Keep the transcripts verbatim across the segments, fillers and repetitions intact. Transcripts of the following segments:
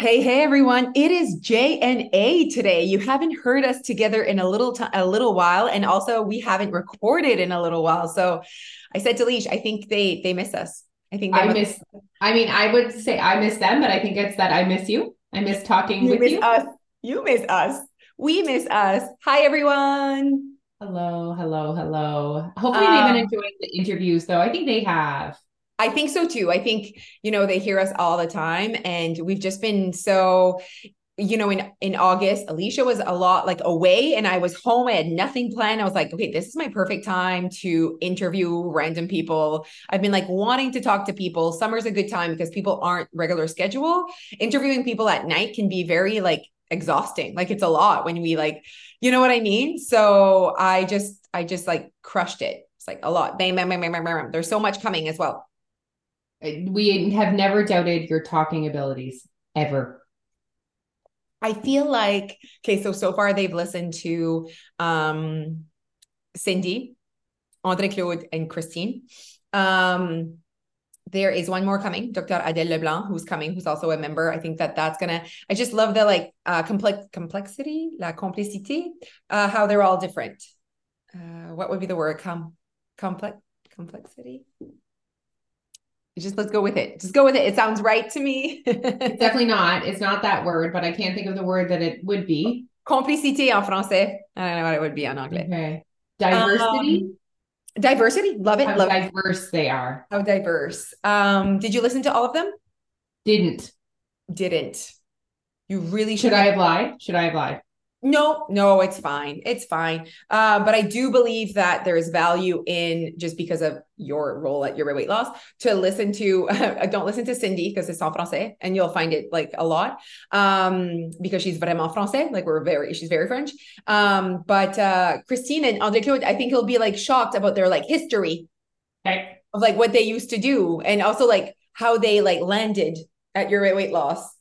Hey, hey, everyone. It is J N A today. You haven't heard us together in a little time, a little while. And also we haven't recorded in a little while. So I said to Leesh, I think they, they miss us. I think they I miss, miss I mean, I would say I miss them, but I think it's that I miss you. I miss talking you with miss you. Us. You miss us. We miss us. Hi, everyone. Hello. Hello. Hello. Hopefully um, they've been enjoying the interviews though. I think they have. I think so too. I think, you know, they hear us all the time and we've just been so, you know, in, in August, Alicia was a lot like away and I was home. I had nothing planned. I was like, okay, this is my perfect time to interview random people. I've been like wanting to talk to people. Summer's a good time because people aren't regular schedule. Interviewing people at night can be very like exhausting. Like it's a lot when we like, you know what I mean? So I just, I just like crushed it. It's like a lot. Bam, bam, bam, bam, bam, bam. There's so much coming as well. We have never doubted your talking abilities ever. I feel like, okay, so, so far they've listened to, um, Cindy, André-Claude and Christine. Um, there is one more coming, Doctor Adele Leblanc, who's coming, who's also a member. I think that that's going to, I just love the like, uh, complex complexity, la complicité, uh, how they're all different. Uh, what would be the word? Com complex complexity. Just let's go with it. Just go with it. It sounds right to me. It's definitely not. It's not that word, but I can't think of the word that it would be. Complicité en français. I don't know what it would be in English. Okay. Diversity. Um, diversity. Love it. How Love diverse it. They are. How diverse. Um, did you listen to all of them? Didn't. Didn't. You really should. Should I have lied? Should I have lied? No, no, it's fine. It's fine. Uh, but I do believe that there is value in just because of your role at Your Weight Loss to listen to, uh, don't listen to Cindy because it's en français and you'll find it like a lot um, because she's vraiment français. Like we're very, she's very French. Um, but uh, Christine and André-Claude, I think he'll be like shocked about their like history okay. of like what they used to do. And also like how they like landed at Your Weight Loss.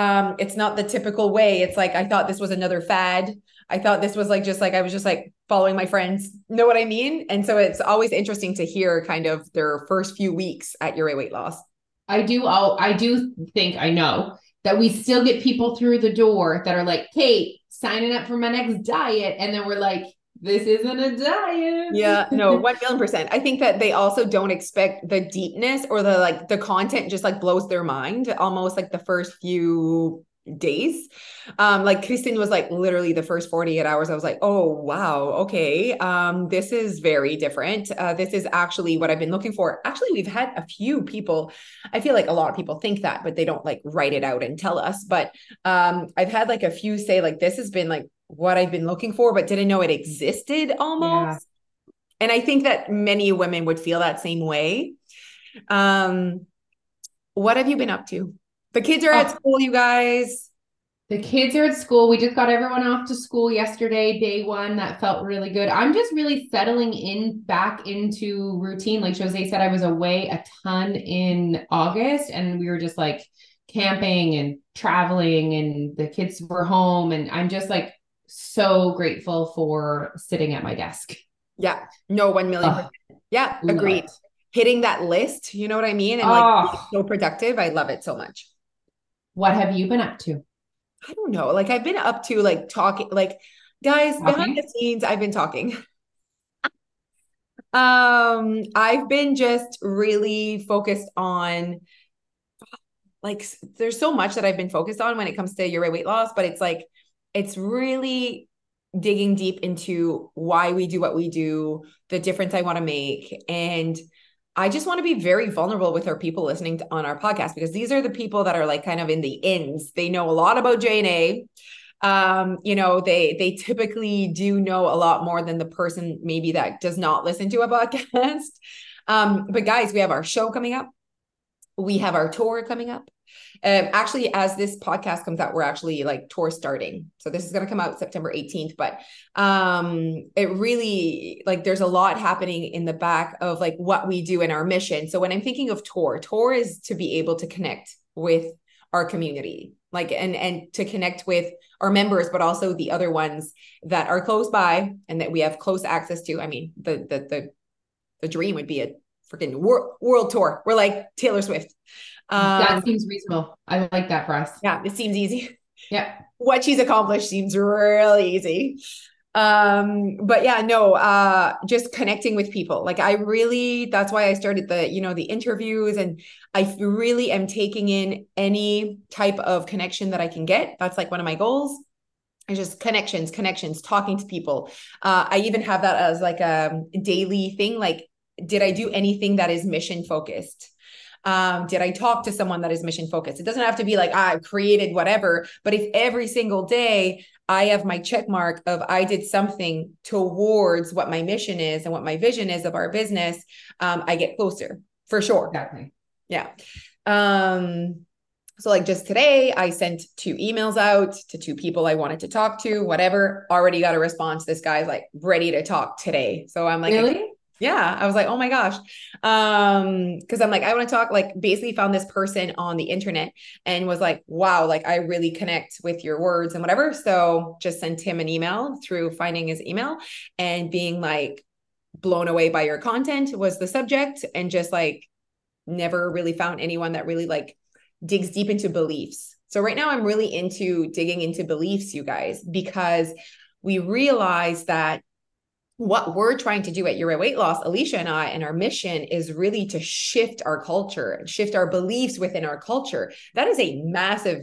Um, it's not the typical way. It's like, I thought this was another fad. I thought this was like, just like, I was just like following my friends, know what I mean? And so it's always interesting to hear kind of their first few weeks at Your Weight Loss. I do. I'll, I do think I know that we still get people through the door that are like, hey, signing up for my next diet. And then we're like, this isn't a diet. Yeah, no, one million percent. I think that they also don't expect the deepness or the, like the content just like blows their mind almost like the first few days. Um, like Christine was like literally the first forty-eight hours. I was like, oh, wow. Okay. Um, this is very different. Uh, this is actually what I've been looking for. Actually, we've had a few people, I feel like a lot of people think that, but they don't like write it out and tell us. But um, I've had like a few say like, this has been like what I've been looking for, but didn't know it existed almost. Yeah. And I think that many women would feel that same way. Um, what have you been up to? The kids are oh. at school, you guys. The kids are at school. We just got everyone off to school yesterday, day one. That felt really good. I'm just really settling in back into routine. Like Jose said, I was away a ton in August and we were just like camping and traveling and the kids were home and I'm just like, so grateful for sitting at my desk. Yeah. No, one million percent. Yeah. Agreed. It. Hitting that list. You know what I mean? And oh. like it's so productive. I love it so much. What have you been up to? I don't know. Like I've been up to like talking, like guys talking? behind the scenes, I've been talking. um, I've been just really focused on like, there's so much that I've been focused on when it comes to your weight loss, but it's like, it's really digging deep into why we do what we do, the difference I want to make. And I just want to be very vulnerable with our people listening to, on our podcast, because these are the people that are like kind of in the ins. They know a lot about J N A. Um, you know, they, they typically do know a lot more than the person maybe that does not listen to a podcast. Um, but guys, we have our show coming up. We have our tour coming up. Um, actually, as this podcast comes out, we're actually like tour starting. So this is going to come out September eighteenth, but um, it really like, there's a lot happening in the back of like what we do in our mission. So when I'm thinking of tour, tour is to be able to connect with our community, like, and, and to connect with our members, but also the other ones that are close by and that we have close access to. I mean, the, the, the, the dream would be a freaking world, world tour. We're like Taylor Swift. Um, that seems reasonable. I like that for us. Yeah. It seems easy. Yeah. What she's accomplished seems really easy. Um, but yeah, no, uh, just connecting with people. Like I really, that's why I started the, you know, the interviews, and I really am taking in any type of connection that I can get. That's like one of my goals. It's just connections, connections, talking to people. Uh, I even have that as like a daily thing. Like, did I do anything that is mission focused? Um, did I talk to someone that is mission focused? It doesn't have to be like, ah, I've created whatever, but if every single day I have my check mark of I did something towards what my mission is and what my vision is of our business, um, I get closer for sure. Exactly. Yeah. Um, so like just today I sent two emails out to two people I wanted to talk to, whatever, already got a response. This guy's like ready to talk today. So I'm like, really? Yeah. I was like, oh my gosh. Um, cause I'm like, I want to talk, like basically found this person on the internet and was like, wow, like I really connect with your words and whatever. So just sent him an email through finding his email and being like blown away by your content was the subject. And just like, never really found anyone that really like digs deep into beliefs. So right now I'm really into digging into beliefs, you guys, because we realize that what we're trying to do at Your Weight Loss, Alicia and I, and our mission is really to shift our culture and shift our beliefs within our culture. That is a massive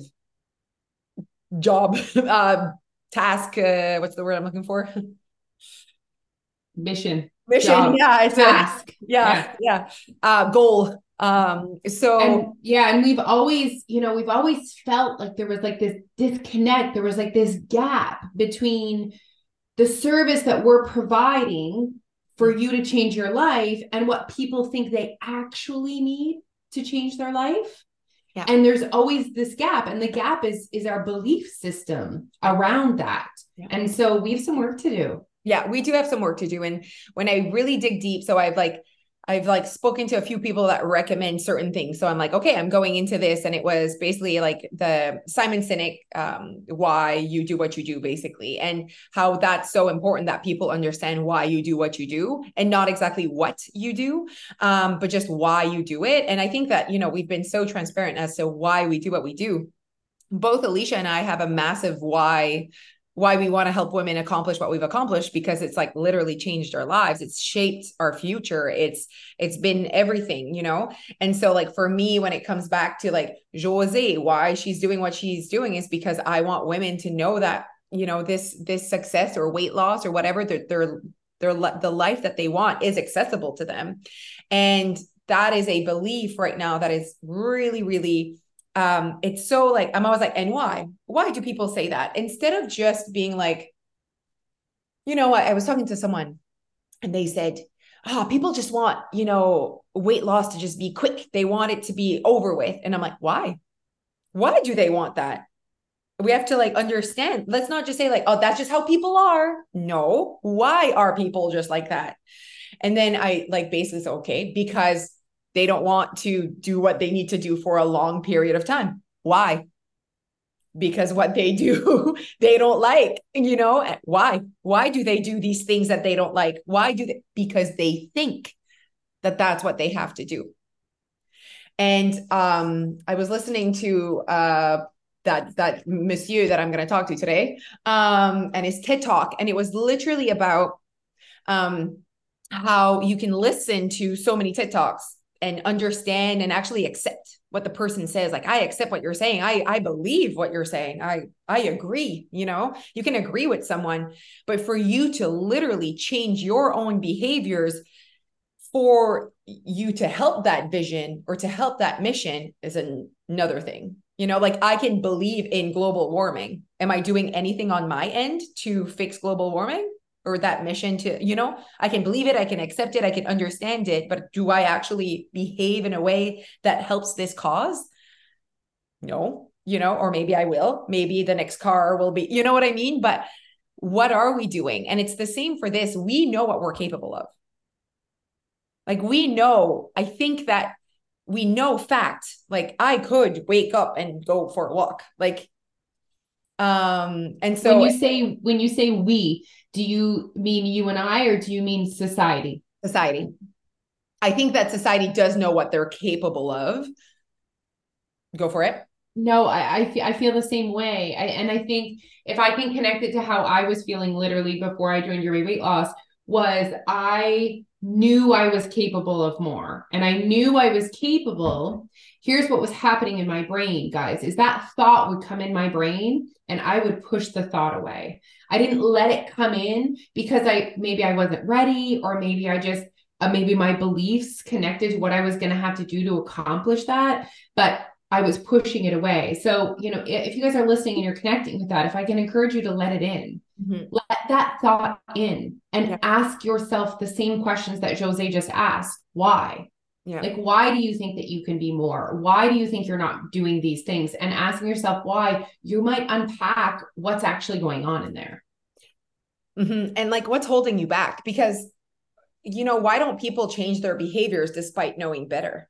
job, uh, task. Uh, what's the word I'm looking for? Mission. Mission. Job. Yeah. It's task. A, yeah. Yeah. yeah. Uh, goal. Um, so and, yeah. And we've always, you know, we've always felt like there was like this disconnect. There was like this gap between the service that we're providing for you to change your life and what people think they actually need to change their life. Yeah. And there's always this gap, and the gap is, is our belief system around that. Yeah. And so we have some work to do. Yeah, we do have some work to do. And when I really dig deep, so I've like, I've like spoken to a few people that recommend certain things. So I'm like, okay, I'm going into this. And it was basically like the Simon Sinek, um, why you do what you do basically, and how that's so important that people understand why you do what you do and not exactly what you do, um, but just why you do it. And I think that, you know, we've been so transparent as to why we do what we do. Both Alicia and I have a massive why why we want to help women accomplish what we've accomplished, because it's like literally changed our lives. It's shaped our future. It's, it's been everything, you know? And so like, for me, when it comes back to like Josie, why she's doing what she's doing is because I want women to know that, you know, this, this success or weight loss or whatever their, their, their, the life that they want is accessible to them. And that is a belief right now that is really, really Um, it's so like, I'm always like, and why, why do people say that? Instead of just being like, you know, I, I was talking to someone and they said, oh, people just want, you know, weight loss to just be quick. They want it to be over with. And I'm like, why, why do they want that? We have to like understand, let's not just say like, oh, that's just how people are. No, why are people just like that? And then I like basically say, okay, because they don't want to do what they need to do for a long period of time. Why? Because what they do, they don't like, you know, why, why do they do these things that they don't like? Why do they? Because they think that that's what they have to do. And, um, I was listening to, uh, that, that monsieur that I'm going to talk to today, um, and his TED Talk. And it was literally about, um, how you can listen to so many TED Talks and understand and actually accept what the person says. Like, I accept what you're saying. I, I believe what you're saying. I, I agree. You know, you can agree with someone, but for you to literally change your own behaviors for you to help that vision or to help that mission is an, another thing. You know, like I can believe in global warming. Am I doing anything on my end to fix global warming? Or that mission to, you know, I can believe it, I can accept it, I can understand it, but do I actually behave in a way that helps this cause? No, you know, or maybe I will, maybe the next car will be, you know what I mean? But what are we doing? And it's the same for this. We know what we're capable of. Like we know, I think that we know fact, like I could wake up and go for a walk. Like, um, and so when you say, when you say we, do you mean you and I, or do you mean society? Society. I think that society does know what they're capable of. Go for it. No, I, I, I feel the same way. I, and I think if I can connect it to how I was feeling literally before I joined Your Weight Loss, was I knew I was capable of more. And I knew I was capable. Here's what was happening in my brain, guys, is that thought would come in my brain and I would push the thought away. I didn't let it come in because I, maybe I wasn't ready, or maybe I just, uh, maybe my beliefs connected to what I was going to have to do to accomplish that. But I was pushing it away. So, you know, if you guys are listening and you're connecting with that, if I can encourage you to let it in, mm-hmm. let that thought in, and yeah. ask yourself the same questions that Jose just asked. Why? Yeah. Like, why do you think that you can be more? Why do you think you're not doing these things? And asking yourself why, you might unpack what's actually going on in there. Mm-hmm. And like, what's holding you back? Because, you know, why don't people change their behaviors despite knowing better?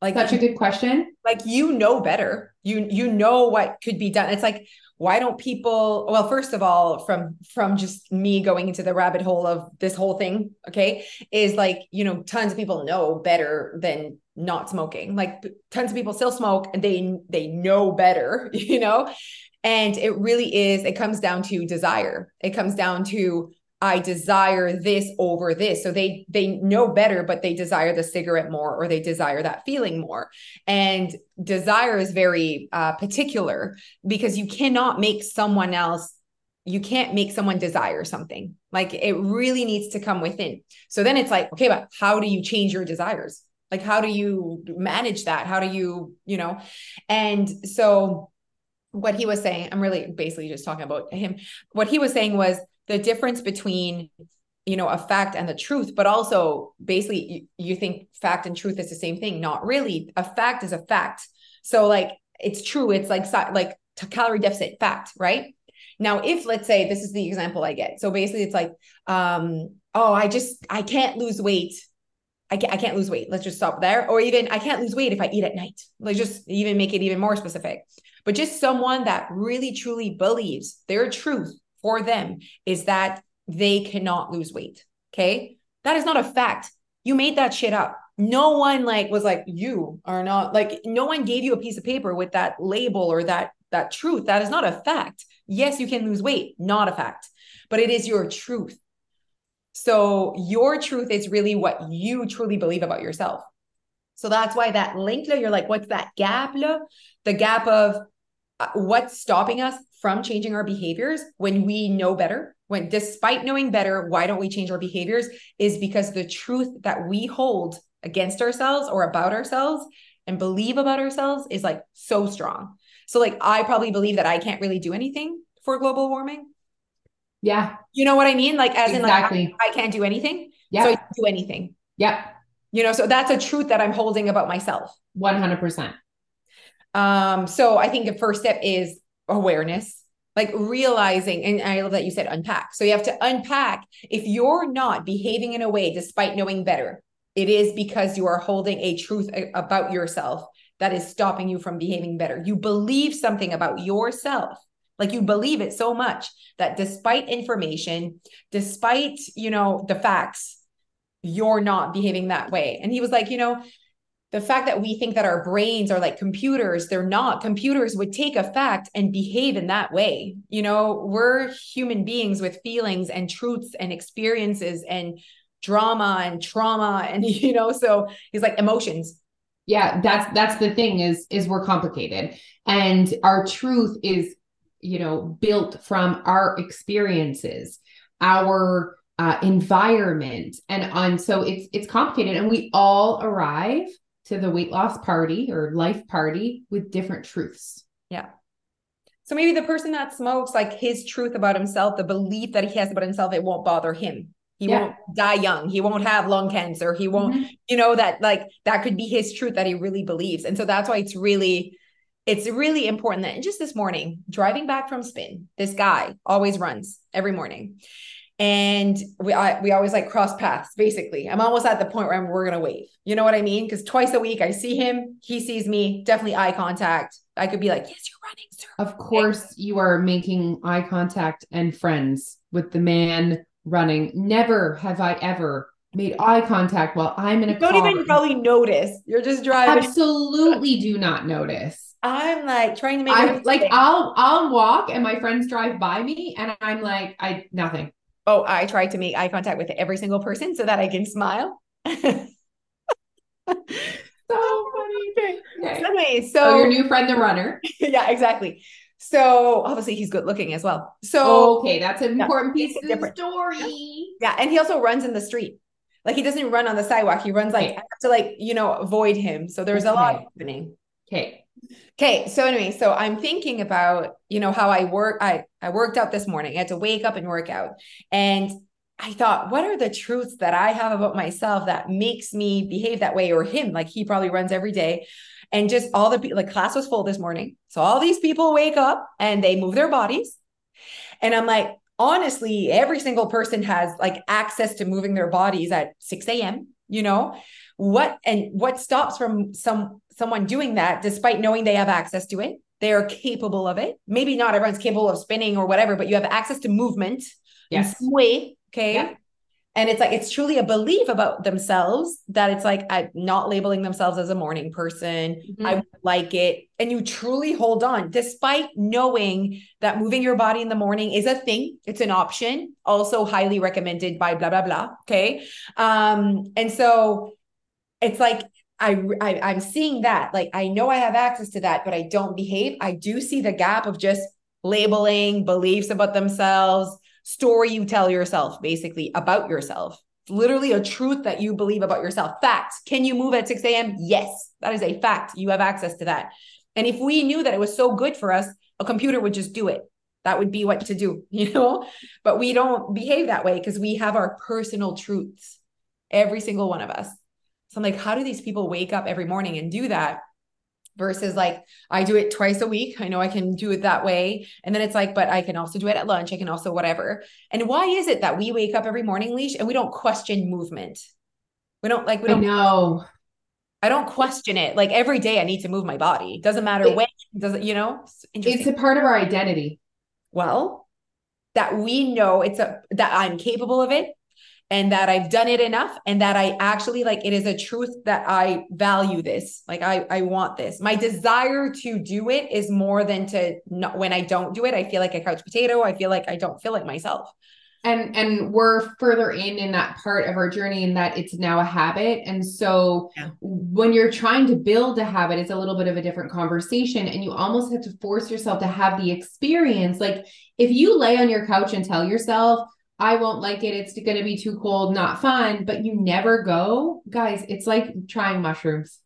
Like, such a good question. Like, you know better, you, you know what could be done. It's like, why don't people, well, first of all, from, from just me going into the rabbit hole of this whole thing. Okay. Is like, you know, tons of people know better than not smoking. Like, tons of people still smoke and they, they know better, you know, and it really is, it comes down to desire. It comes down to, I desire this over this. So they, they know better, but they desire the cigarette more, or they desire that feeling more. And desire is very uh, particular, because you cannot make someone else, you can't make someone desire something. Like, it really needs to come within. So then it's like, okay, but how do you change your desires? Like, how do you manage that? How do you, you know? And so what he was saying, I'm really basically just talking about him. What he was saying was, the difference between, you know, a fact and the truth, but also basically you, you think fact and truth is the same thing. Not really. A fact is a fact. So like, it's true. It's like, like calorie deficit fact, right? Now, if let's say this is the example I get. So basically it's like, um, oh, I just, I can't lose weight. I can't, I can't lose weight. Let's just stop there. Or even, I can't lose weight if I eat at night. Let's just even make it even more specific. But just someone that really truly believes their truth for them is that they cannot lose weight. Okay. That is not a fact. You made that shit up. No one like was like, you are not like, no one gave you a piece of paper with that label or that, that truth. That is not a fact. Yes, you can lose weight. Not a fact, but it is your truth. So your truth is really what you truly believe about yourself. So that's why that link, you're like, what's that gap? The gap of what's stopping us from changing our behaviors when we know better, when despite knowing better, why don't we change our behaviors, is because the truth that we hold against ourselves or about ourselves and believe about ourselves is like so strong. So like, I probably believe that I can't really do anything for global warming. Yeah. You know what I mean? Like, as exactly. in like, I, I can't do anything. Yeah. So I can't do anything. Yeah. You know, so that's a truth that I'm holding about myself. one hundred percent. Um, so I think the first step is awareness, like realizing, and I love that you said unpack. So you have to unpack. If you're not behaving in a way, despite knowing better, it is because you are holding a truth about yourself that is stopping you from behaving better. You believe something about yourself. Like, you believe it so much that despite information, despite, you know, the facts, you're not behaving that way. And he was like, you know, the fact that we think that our brains are like computers, they're not. Computers would take a fact and behave in that way. You know, we're human beings with feelings and truths and experiences and drama and trauma. And, you know, so he's like, emotions. Yeah. That's, that's the thing is, is we're complicated, and our truth is, you know, built from our experiences, our uh, environment. And on, so it's, it's complicated, and we all arrive to the weight loss party or life party with different truths. Yeah. So maybe the person that smokes, like, his truth about himself, the belief that he has about himself, it won't bother him. He yeah. won't die young. He won't have lung cancer. He won't, mm-hmm. you know, that like, that could be his truth that he really believes. And so that's why it's really, it's really important that just this morning, driving back from spin, this guy always runs every morning. And we, I, we always like cross paths. Basically, I'm almost at the point where I'm, we're going to wave, you know what I mean? Cause twice a week I see him, he sees me, definitely eye contact. I could be like, yes, you're running, sir. Of course you are making eye contact and friends with the man running. Never have I ever made eye contact while I'm in a car. You don't even probably notice. You're just driving. Absolutely do not notice. I'm like trying to make I'm, like I'll I'll walk and my friends drive by me and I'm like I nothing. Oh, I try to make eye contact with every single person so that I can smile. So funny. Okay. So anyway, so oh, your new friend, the runner. Yeah, exactly. So obviously he's good looking as well. So okay, that's an important yeah, piece of the story. Yeah, and he also runs in the street. Like he doesn't run on the sidewalk. He runs like okay. I have to like you know avoid him. So there's okay. a lot happening. Okay. Okay. So anyway, so I'm thinking about, you know, how I work. I, I worked out this morning. I had to wake up and work out. And I thought, what are the truths that I have about myself that makes me behave that way, or him? Like he probably runs every day. And just all the people, like class was full this morning. So all these people wake up and they move their bodies. And I'm like, honestly, every single person has like access to moving their bodies at six a.m. You know, what, and what stops from some, someone doing that, despite knowing they have access to it, they are capable of it. Maybe not everyone's capable of spinning or whatever, but you have access to movement yes. in some way. Okay. Yeah. And it's like, it's truly a belief about themselves that it's like, I'm not labeling themselves as a morning person. Mm-hmm. I like it. And you truly hold on despite knowing that moving your body in the morning is a thing. It's an option, also highly recommended by blah, blah, blah. Okay. Um, and so it's like, I, I, I'm seeing that, like, I know I have access to that, but I don't behave. I do see the gap of just labeling beliefs about themselves, story you tell yourself, basically about yourself, it's literally a truth that you believe about yourself. Fact. Can you move at six a.m.? Yes, that is a fact. You have access to that. And if we knew that it was so good for us, a computer would just do it. That would be what to do, you know, but we don't behave that way because we have our personal truths, every single one of us. So I'm like, how do these people wake up every morning and do that versus like, I do it twice a week. I know I can do it that way. And then it's like, but I can also do it at lunch. I can also whatever. And why is it that we wake up every morning, Leesh, and we don't question movement? We don't like, we don't know. I don't question it. Like every day I need to move my body. Doesn't matter it, when, doesn't, you know, it's, it's a part of our identity. Well, that we know it's a, that I'm capable of it. And that I've done it enough and that I actually like, it is a truth that I value this. Like I, I want this, my desire to do it is more than to not, when I don't do it, I feel like a couch potato. I feel like I don't feel like myself. And, and we're further in, in that part of our journey in that it's now a habit. And so yeah. when you're trying to build a habit, it's a little bit of a different conversation and you almost have to force yourself to have the experience. Like if you lay on your couch and tell yourself, I won't like it. It's going to be too cold, not fun, but you never go. Guys, it's like trying mushrooms.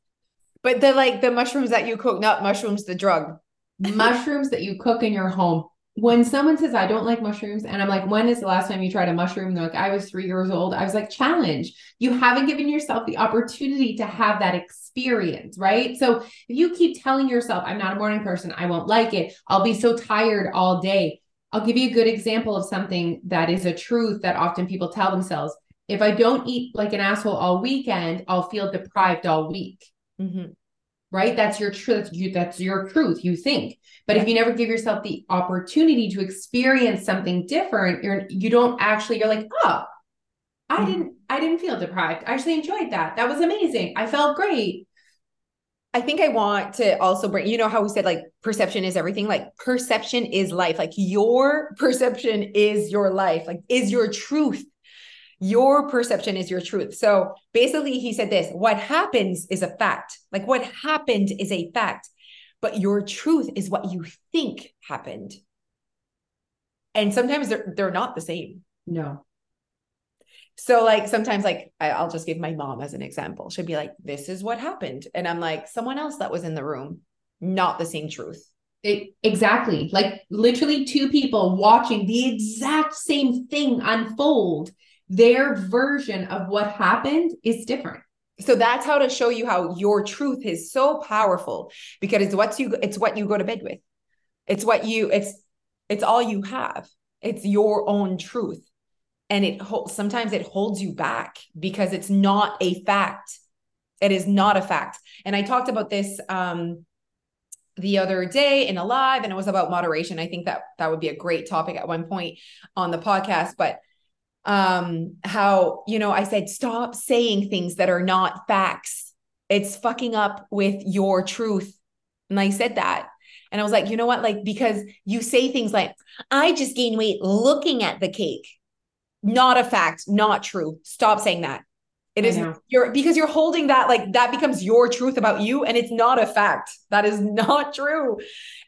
But they're like the mushrooms that you cook, not mushrooms, the drug. Mushrooms that you cook in your home. When someone says, I don't like mushrooms, and I'm like, when is the last time you tried a mushroom? They're like, I was three years old. I was like, challenge. You haven't given yourself the opportunity to have that experience, right? So if you keep telling yourself, I'm not a morning person, I won't like it, I'll be so tired all day. I'll give you a good example of something that is a truth that often people tell themselves. If I don't eat like an asshole all weekend, I'll feel deprived all week. Mm-hmm. Right? That's your truth. You, that's your truth, you think. But yeah. if you never give yourself the opportunity to experience something different, you're, you don't actually, you're like, oh, I mm-hmm. didn't, I didn't feel deprived. I actually enjoyed that. That was amazing. I felt great. I think I want to also bring, you know, how we said like perception is everything, like perception is life. Like your perception is your life, like is your truth. Your perception is your truth. So basically he said this, what happens is a fact. Like what happened is a fact, but your truth is what you think happened. And sometimes they're, they're not the same. No. So like, sometimes like, I, I'll just give my mom as an example. She'll be like, this is what happened. And I'm like, someone else that was in the room, not the same truth. It, exactly. Like literally two people watching the exact same thing unfold. Their version of what happened is different. So that's how to show you how your truth is so powerful because it's what you, it's what you go to bed with. It's what you, it's, it's all you have. It's your own truth. And it holds, sometimes it holds you back because it's not a fact. It is not a fact. And I talked about this um, the other day in a live, and it was about moderation. I think that that would be a great topic at one point on the podcast, but um, how, you know, I said, stop saying things that are not facts. It's fucking up with your truth. And I said that. And I was like, you know what? Like, because you say things like, I just gained weight looking at the cake. Not a fact, not true. Stop saying that. It is your, because you're holding that, like that becomes your truth about you. And it's not a fact. That is not true.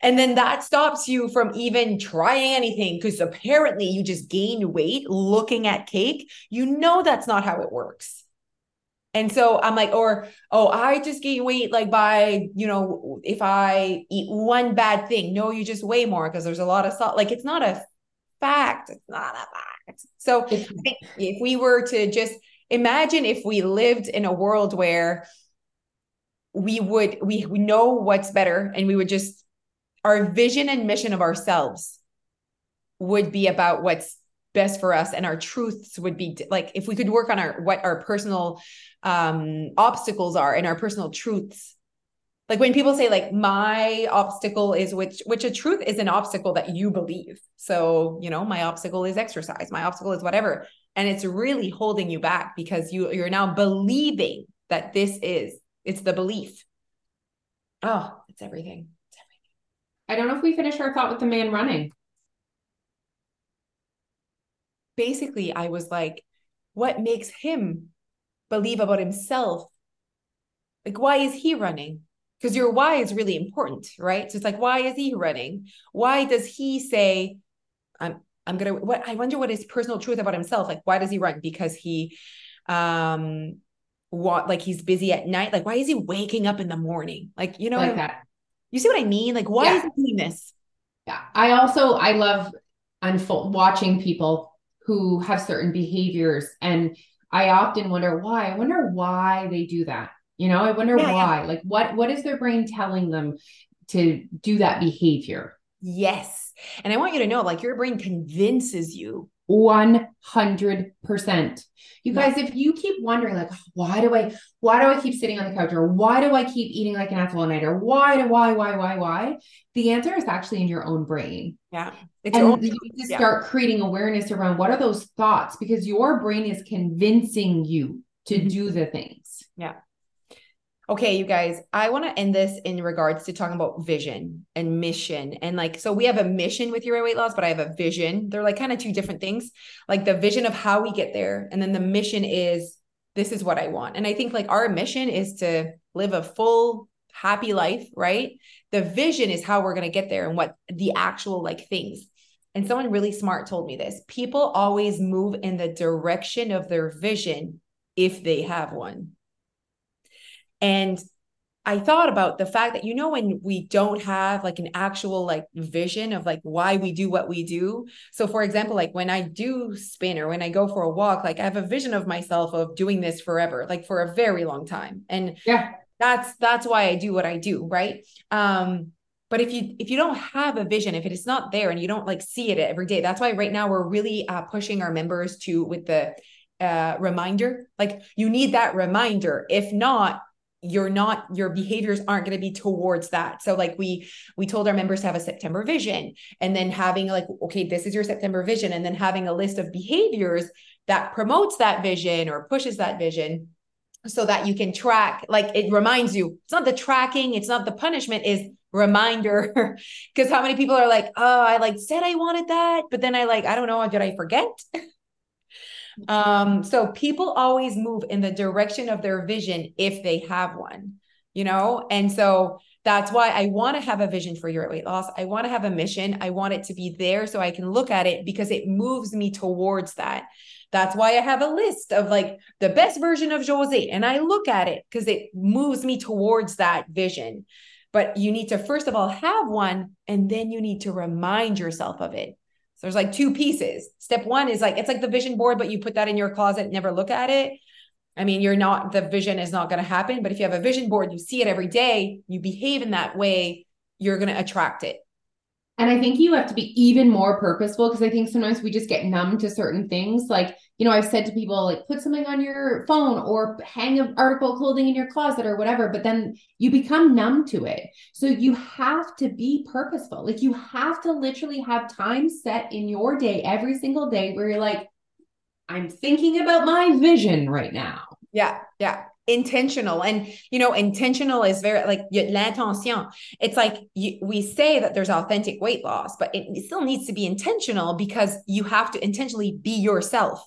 And then that stops you from even trying anything. Cause apparently you just gained weight looking at cake. You know, that's not how it works. And so I'm like, or, oh, I just gain weight like by, you know, if I eat one bad thing. No, you just weigh more because there's a lot of salt. Like, it's not a fact. It's not a fact. So I think if we were to just imagine if we lived in a world where we would, we, we know what's better, and we would just, our vision and mission of ourselves would be about what's best for us, and our truths would be like, if we could work on our, what our personal um, obstacles are and our personal truths. Like when people say like, my obstacle is, which, which a truth is an obstacle that you believe. So, you know, my obstacle is exercise. My obstacle is whatever. And it's really holding you back because you, you're now believing that this is, it's the belief. Oh, it's everything. It's everything. I don't know if we finished our thought with the man running. Basically, I was like, what makes him believe about himself? Like, why is he running? Because your why is really important, right? So it's like, why is he running? Why does he say, I'm I'm gonna, what, I wonder what his personal truth about himself, like, why does he run? Because he, um, what, like he's busy at night. Like, why is he waking up in the morning? Like, you know, like that. You see what I mean? Like, why yeah. is he doing this? Yeah. I also, I love unfold watching people who have certain behaviors. And I often wonder why, I wonder why they do that. You know, I wonder yeah, why, yeah. like what, what is their brain telling them to do that behavior? Yes. And I want you to know, like your brain convinces you one hundred percent. You guys, yeah. if you keep wondering like, why do I, why do I keep sitting on the couch, or why do I keep eating like an apple a night, or why do why, why, why, why? The answer is actually in your own brain. Yeah. It's and own, you need to yeah. start creating awareness around what are those thoughts, because your brain is convincing you to mm-hmm. do the things. Yeah. Okay, you guys, I want to end this in regards to talking about vision and mission. And like, so we have a mission with Your Weight Loss, but I have a vision. They're like kind of two different things, like the vision of how we get there. And then the mission is, this is what I want. And I think like our mission is to live a full, happy life, right? The vision is how we're going to get there and what the actual like things. And someone really smart told me this. People always move in the direction of their vision if they have one. And I thought about the fact that, you know, when we don't have like an actual like vision of like why we do what we do. So for example, like when I do spin or when I go for a walk, like I have a vision of myself of doing this forever, like for a very long time. And yeah. that's, that's why I do what I do. Right. Um, but if you, if you don't have a vision, if it is not there and you don't like see it every day, that's why right now we're really uh, pushing our members to with the uh, reminder, like you need that reminder. If not, you're not, your behaviors aren't going to be towards that. So like we, we told our members to have a September vision, and then having like, okay, this is your September vision. And then having a list of behaviors that promotes that vision or pushes that vision so that you can track, like it reminds you, it's not the tracking, it's not the punishment, is reminder. Cause how many people are like, oh, I like said, I wanted that, but then I like, I don't know, did I forget? Um, so people always move in the direction of their vision if they have one, you know? And so that's why I want to have a vision for Your Weight Loss. I want to have a mission. I want it to be there so I can look at it because it moves me towards that. That's why I have a list of like the best version of Jose, and I look at it because it moves me towards that vision. But you need to, first of all, have one, and then you need to remind yourself of it. So there's like two pieces. Step one is like, it's like the vision board, but you put that in your closet and never look at it. I mean, you're not, the vision is not going to happen, but if you have a vision board, you see it every day, you behave in that way, you're going to attract it. And I think you have to be even more purposeful, because I think sometimes we just get numb to certain things. Like, you know, I've said to people, like, put something on your phone or hang an article of clothing in your closet or whatever, but then you become numb to it. So you have to be purposeful. Like you have to literally have time set in your day, every single day, where you're like, I'm thinking about my vision right now. Yeah. Yeah. intentional. And, you know, intentional is very like l'intention. It's like you, we say that there's authentic weight loss, but it, it still needs to be intentional, because you have to intentionally be yourself.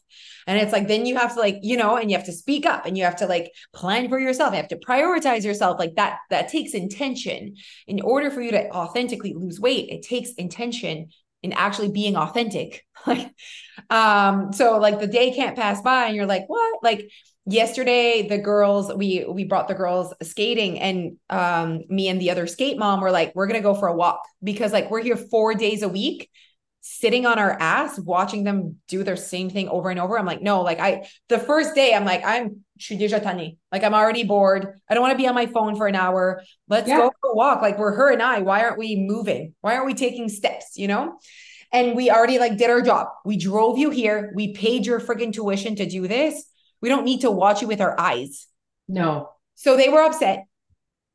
And it's like, then you have to like, you know, and you have to speak up, and you have to like plan for yourself. You have to prioritize yourself. Like that, that takes intention. In order for you to authentically lose weight, it takes intention in actually being authentic. Like, um, so like the day can't pass by and you're like, what? Like yesterday, the girls, we, we brought the girls skating, and, um, me and the other skate mom were like, we're going to go for a walk, because like, we're here four days a week sitting on our ass, watching them do their same thing over and over. I'm like, no, like I, the first day I'm like, I'm like, I'm already bored. I don't want to be on my phone for an hour. Let's yeah. go for a walk. Like we're her and I, why aren't we moving? Why aren't we taking steps? You know? And we already like did our job. We drove you here. We paid your friggin' tuition to do this. We don't need to watch you with our eyes. No. So they were upset.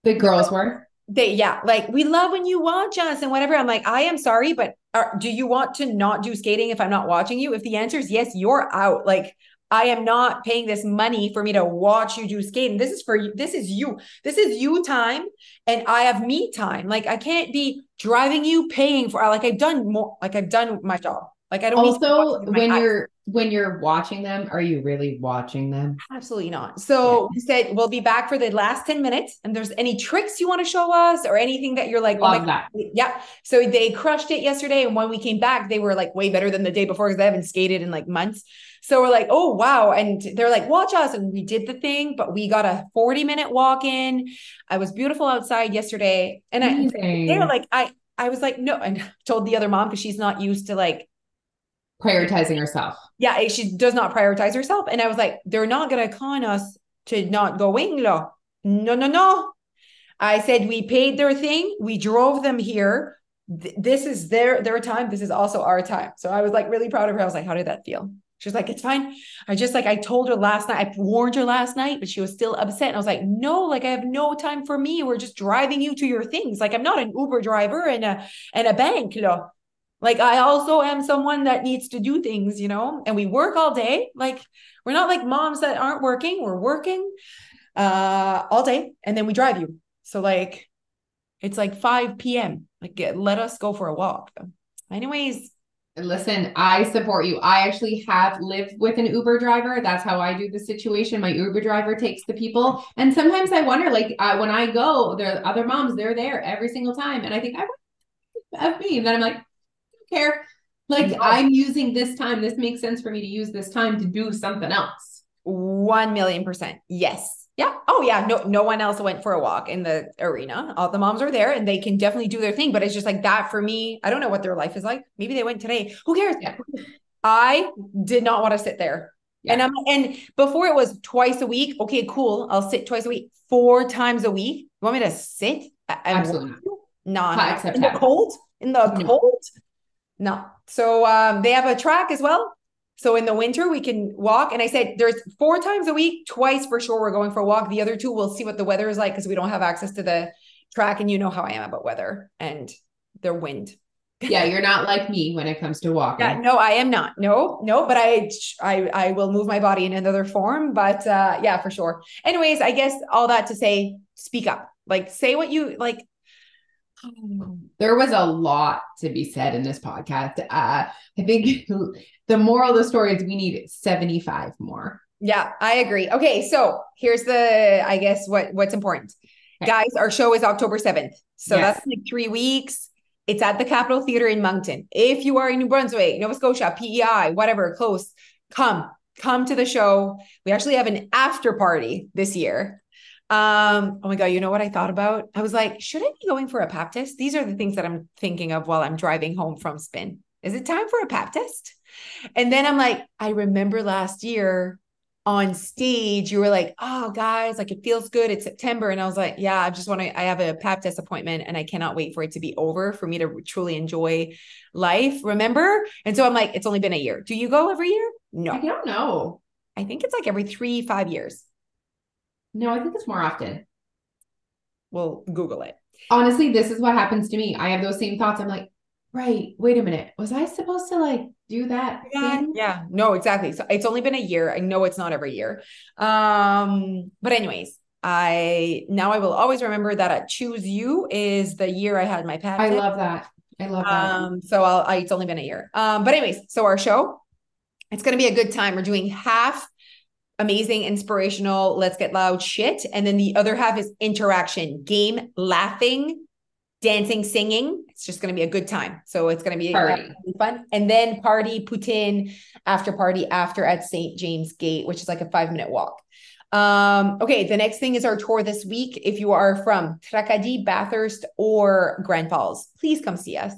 The girls were. They, yeah. Like, we love when you watch us and whatever. I'm like, I am sorry, but are, do you want to not do skating if I'm not watching you? If the answer is yes, you're out. Like, I am not paying this money for me to watch you do skating. This is for you. This is you. This is you time. And I have me time. Like I can't be driving you, paying for, like I've done more, like I've done my job. Like I don't also need to when eyes. you're, when you're watching them, are you really watching them? Absolutely not. So yeah. we said, we'll be back for the last ten minutes, and there's any tricks you want to show us or anything that you're like, Love oh my that. God. Yeah. So they crushed it yesterday. And when we came back, they were like way better than the day before, because they haven't skated in like months. So we're like, oh, wow. And they're like, watch us. And we did the thing, but we got a forty minute walk in. I was beautiful outside yesterday. And I, they were like, I, I was like, no. And told the other mom, because she's not used to like prioritizing herself. Yeah. She does not prioritize herself. And I was like, they're not going to con us to not going. No, no, no. I said, we paid their thing. We drove them here. Th- this is their, their time. This is also our time. So I was like really proud of her. I was like, how did that feel? She's like, it's fine. I just like, I told her last night, I warned her last night, but she was still upset. And I was like, no, like I have no time for me. We're just driving you to your things. Like I'm not an Uber driver and a, and a bank. You know? Like I also am someone that needs to do things, you know, and we work all day. Like we're not like moms that aren't working. We're working uh, all day, and then we drive you. So like, it's like five p.m. Like let us go for a walk. Anyways. Listen, I support you. I actually have lived with an Uber driver. That's how I do the situation. My Uber driver takes the people. And sometimes I wonder, like uh, when I go, there are other moms, they're there every single time. And I think, I of me. And then I'm like, I don't care. Like no. I'm using this time. This makes sense for me to use this time to do something else. One million percent. Yes. Yeah. Oh yeah. No, no one else went for a walk in the arena. All the moms are there and they can definitely do their thing, but it's just like that for me. I don't know what their life is like. Maybe they went today. Who cares? Yeah. I did not want to sit there. Yeah. And I'm, and before it was twice a week. Okay, cool. I'll sit twice a week, four times a week. You want me to sit? I, Absolutely. Not Not in the cold, in the no. cold. No. So, um, they have a track as well. So in the winter we can walk. And I said, there's four times a week, twice for sure. We're going for a walk. The other two, we'll see what the weather is like, because we don't have access to the track. And you know how I am about weather and their wind. Yeah. You're not like me when it comes to walking. Yeah, no, I am not. No, no, but I, I, I will move my body in another form, but, uh, yeah, for sure. Anyways, I guess all that to say, speak up, like say what you like. There was a lot to be said in this podcast. Uh, I think the moral of the story is we need seventy-five more. Yeah, I agree. Okay. So here's the, I guess what, what's important, okay. Guys, our show is October seventh. So yes. That's like three weeks. It's at the Capitol Theater in Moncton. If you are in New Brunswick, Nova Scotia, P E I, whatever, close, come, come to the show. We actually have an after party this year. Um, oh my God, you know what I thought about? I was like, should I be going for a pap test? These are the things that I'm thinking of while I'm driving home from spin. Is it time for a pap test? And then I'm like, I remember last year on stage, you were like, oh guys, like it feels good. It's September. And I was like, yeah, I just want to, I have a pap test appointment and I cannot wait for it to be over for me to truly enjoy life. Remember? And so I'm like, it's only been a year. Do you go every year? No, I don't know. I think it's like every three, five years. No, I think it's more often. Well, Google it. Honestly, this is what happens to me. I have those same thoughts. I'm like, right, wait a minute, was I supposed to like do that? Yeah, thing? yeah, no, exactly. So it's only been a year. I know it's not every year. Um, but anyways, I, now I will always remember that at Choose You is the year I had my patent. I love that. I love that. Um, so I'll, I, it's only been a year. Um, but anyways, so our show, it's going to be a good time. We're doing half amazing, inspirational, let's get loud shit. And then the other half is interaction, game, laughing, dancing, singing. It's just going to be a good time. So it's going to be party. Fun. And then party, poutine, after party, after at Saint James Gate, which is like a five minute walk. Um, okay. The next thing is our tour this week. If you are from Tracadie, Bathurst, or Grand Falls, please come see us.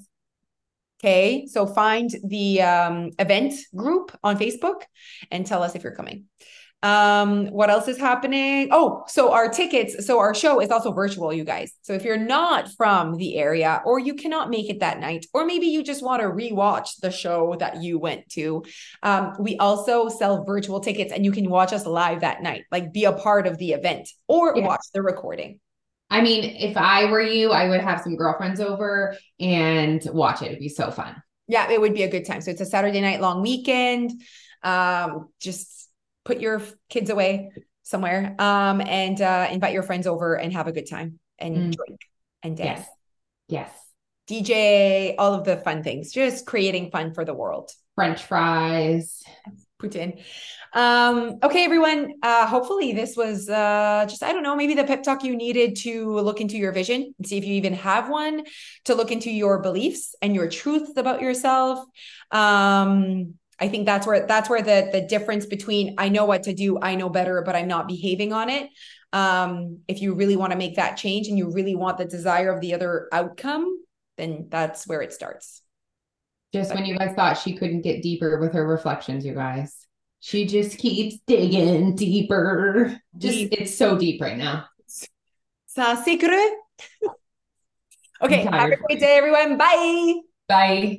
Okay. So find the, um, event group on Facebook and tell us if you're coming. Um, what else is happening? Oh, so our tickets. So our show is also virtual, you guys. So if you're not from the area or you cannot make it that night, or maybe you just want to rewatch the show that you went to, um, we also sell virtual tickets and you can watch us live that night, like be a part of the event or yeah. watch the recording. I mean, if I were you, I would have some girlfriends over and watch it. It'd be so fun. Yeah, it would be a good time. So it's a Saturday night long weekend. Um, just put your kids away somewhere um, and uh, invite your friends over and have a good time and mm. drink and dance. Yes. yes. D J, all of the fun things, just creating fun for the world. French fries. Poutine. Um, okay, everyone. Uh, hopefully this was uh, just, I don't know, maybe the pep talk you needed to look into your vision and see if you even have one, to look into your beliefs and your truths about yourself. Um, I think that's where, that's where the, the difference between, I know what to do, I know better, but I'm not behaving on it. Um, if you really want to make that change and you really want the desire of the other outcome, then that's where it starts. Just but when you guys thought she couldn't get deeper with her reflections, you guys, she just keeps digging deeper. Just, deep. It's so deep right now. Sa secret. Okay. Have a great day, everyone. Bye. Bye.